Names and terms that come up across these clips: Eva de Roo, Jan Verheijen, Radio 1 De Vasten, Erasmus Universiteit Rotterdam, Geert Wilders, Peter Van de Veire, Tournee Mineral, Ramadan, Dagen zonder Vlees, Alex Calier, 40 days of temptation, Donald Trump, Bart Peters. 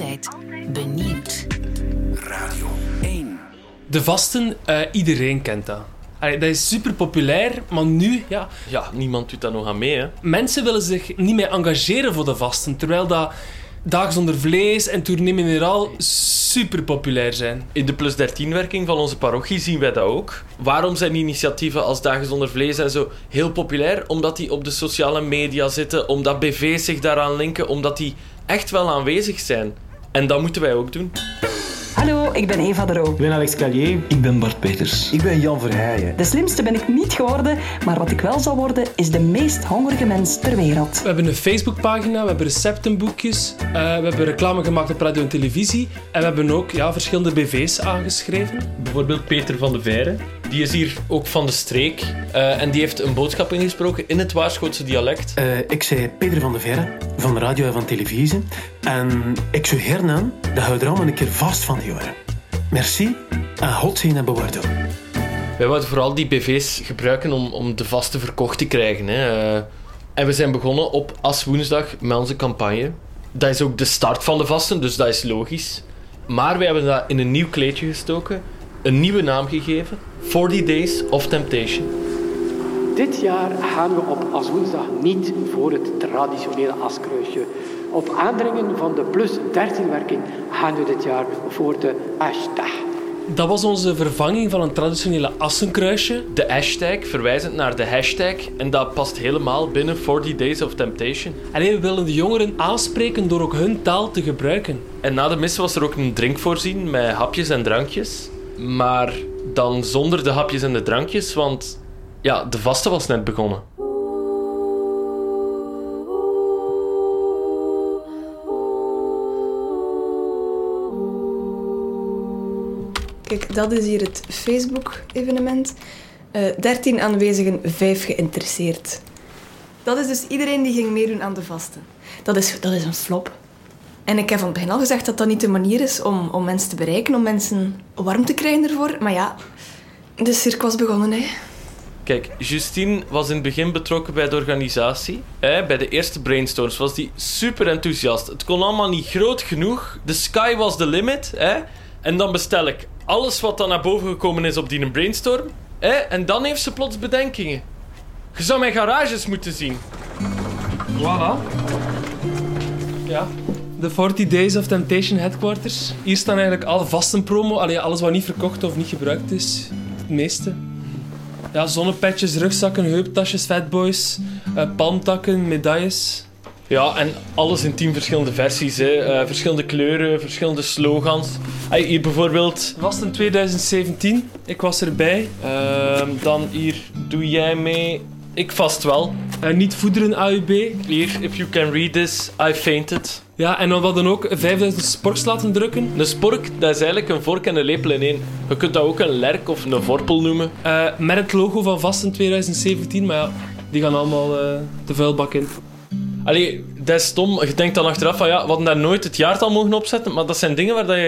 altijd benieuwd. Radio 1. De vasten, iedereen kent dat. Allee, dat is super populair, maar nu... Ja, niemand doet dat nog aan mee. Hè? Mensen willen zich niet meer engageren voor de vasten, terwijl dat Dagen zonder Vlees en Tournee Mineral super populair zijn. In de plus 13 werking van onze parochie zien wij dat ook. Waarom zijn initiatieven als Dagen zonder Vlees en zo heel populair? Omdat die op de sociale media zitten, omdat BV's zich daaraan linken, omdat die echt wel aanwezig zijn. En dat moeten wij ook doen. Hallo, ik ben Eva de Roo. Ik ben Alex Calier. Ik ben Bart Peters. Ik ben Jan Verheijen. De slimste ben ik niet geworden, maar wat ik wel zal worden, is de meest hongerige mens ter wereld. We hebben een Facebookpagina, we hebben receptenboekjes, we hebben reclame gemaakt op radio en televisie en we hebben ook verschillende BV's aangeschreven. Bijvoorbeeld Peter Van de Veire. Die is hier ook van de streek en die heeft een boodschap ingesproken in het Waarschootse dialect. Ik zei Peter Van de Veire, van de radio en van televisie. En ik zou hernam dat we er allemaal een keer vast van houden. Merci en God zien en bewaardo. Wij wouden vooral die BV's gebruiken om de vasten verkocht te krijgen. Hè. En we zijn begonnen op As Woensdag met onze campagne. Dat is ook de start van de vasten, dus dat is logisch. Maar we hebben dat in een nieuw kleedje gestoken. Een nieuwe naam gegeven, 40 Days of Temptation. Dit jaar gaan we op As Woensdag niet voor het traditionele askruisje. Op aandringen van de plus 13 werking gaan we dit jaar voor de hashtag. Dat was onze vervanging van een traditionele assenkruisje. De hashtag, verwijzend naar de hashtag. En dat past helemaal binnen 40 Days of Temptation. En we willen de jongeren aanspreken door ook hun taal te gebruiken. En na de mis was er ook een drink voorzien met hapjes en drankjes. Maar dan zonder de hapjes en de drankjes, want ja, de vaste was net begonnen. Kijk, dat is hier het Facebook-evenement. 13 aanwezigen, 5 geïnteresseerd. Dat is dus iedereen die ging meedoen aan de vasten. Dat is een flop. En ik heb van het begin al gezegd dat dat niet de manier is om mensen te bereiken, om mensen warm te krijgen ervoor. Maar ja, de cirk was begonnen, hè. Kijk, Justine was in het begin betrokken bij de organisatie. Bij de eerste brainstorms was die super enthousiast. Het kon allemaal niet groot genoeg. The sky was the limit. En dan bestel ik alles wat dan naar boven gekomen is op die brainstorm. En dan heeft ze plots bedenkingen. Je zou mijn garages moeten zien. Voilà. Ja. De 40 Days of Temptation Headquarters. Hier staan eigenlijk alle vasten promo. Allee, alles wat niet verkocht of niet gebruikt is. Het meeste. Ja, zonnepetjes, rugzakken, heuptasjes, fatboys, palmtakken, medailles. Ja, en alles in 10 verschillende versies. Hè. Verschillende kleuren, verschillende slogans. Hier bijvoorbeeld... Vasten 2017. Ik was erbij. Dan hier, doe jij mee... Ik vast wel. Niet voederen, AUB. Hier, if you can read this, I fainted. Ja, en we hadden ook 5000 sporks laten drukken. Een spork, dat is eigenlijk een vork en een lepel in één. Je kunt dat ook een lerk of een vorpel noemen. Met het logo van Vasten 2017, maar ja, die gaan allemaal de vuilbak in. Allee, dat is stom. Je denkt dan achteraf van ja, we hadden daar nooit het jaartal mogen opzetten. Maar dat zijn dingen waar dat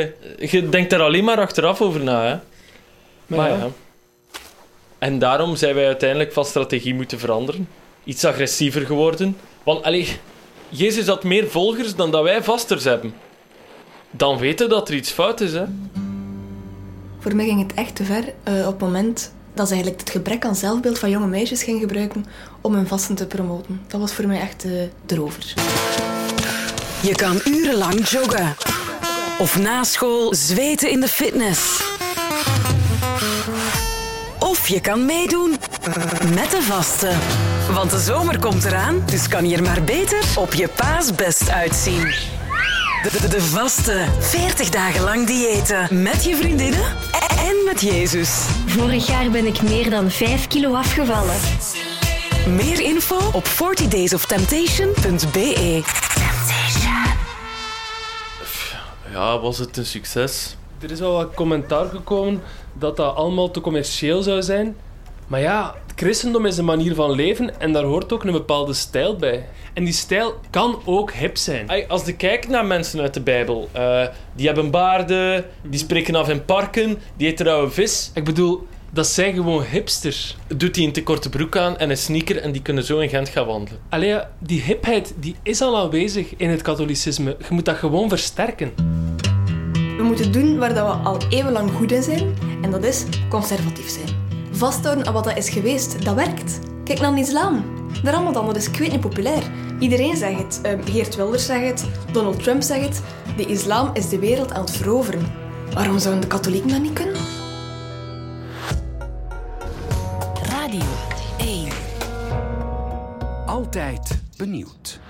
je denkt daar alleen maar achteraf over na. Hè. Maar ja. En daarom zijn wij uiteindelijk van strategie moeten veranderen. Iets agressiever geworden. Want, Jezus had meer volgers dan dat wij vasters hebben. Dan weten dat er iets fout is, hè. Voor mij ging het echt te ver op het moment dat ze eigenlijk het gebrek aan zelfbeeld van jonge meisjes ging gebruiken om hun vasten te promoten. Dat was voor mij echt erover. Je kan urenlang joggen. Of na school zweten in de fitness. Of je kan meedoen met de vaste. Want de zomer komt eraan, dus kan je er maar beter op je paasbest uitzien. De vaste, 40 dagen lang diëten. Met je vriendinnen en met Jezus. Vorig jaar ben ik meer dan 5 kilo afgevallen. Meer info op 40daysoftemptation.be. Ja, was het een succes? Er is wel wat commentaar gekomen dat allemaal te commercieel zou zijn. Maar ja, het christendom is een manier van leven en daar hoort ook een bepaalde stijl bij. En die stijl kan ook hip zijn. Als je kijkt naar mensen uit de Bijbel, die hebben baarden, die spreken af in parken, die eten rauwe vis. Ik bedoel, Dat zijn gewoon hipsters. Doet hij een te korte broek aan en een sneaker en die kunnen zo in Gent gaan wandelen. Allee, die hipheid die is al aanwezig in het katholicisme. Je moet dat gewoon versterken. We moeten doen waar we al eeuwenlang goed in zijn. En dat is conservatief zijn. Vasthouden aan wat dat is geweest, dat werkt. Kijk naar de islam. De ramadan, dat is kweet niet populair. Iedereen zegt het. Geert Wilders zegt het. Donald Trump zegt het. De islam is de wereld aan het veroveren. Waarom zouden de katholieken dat niet kunnen? Radio 1. Altijd benieuwd.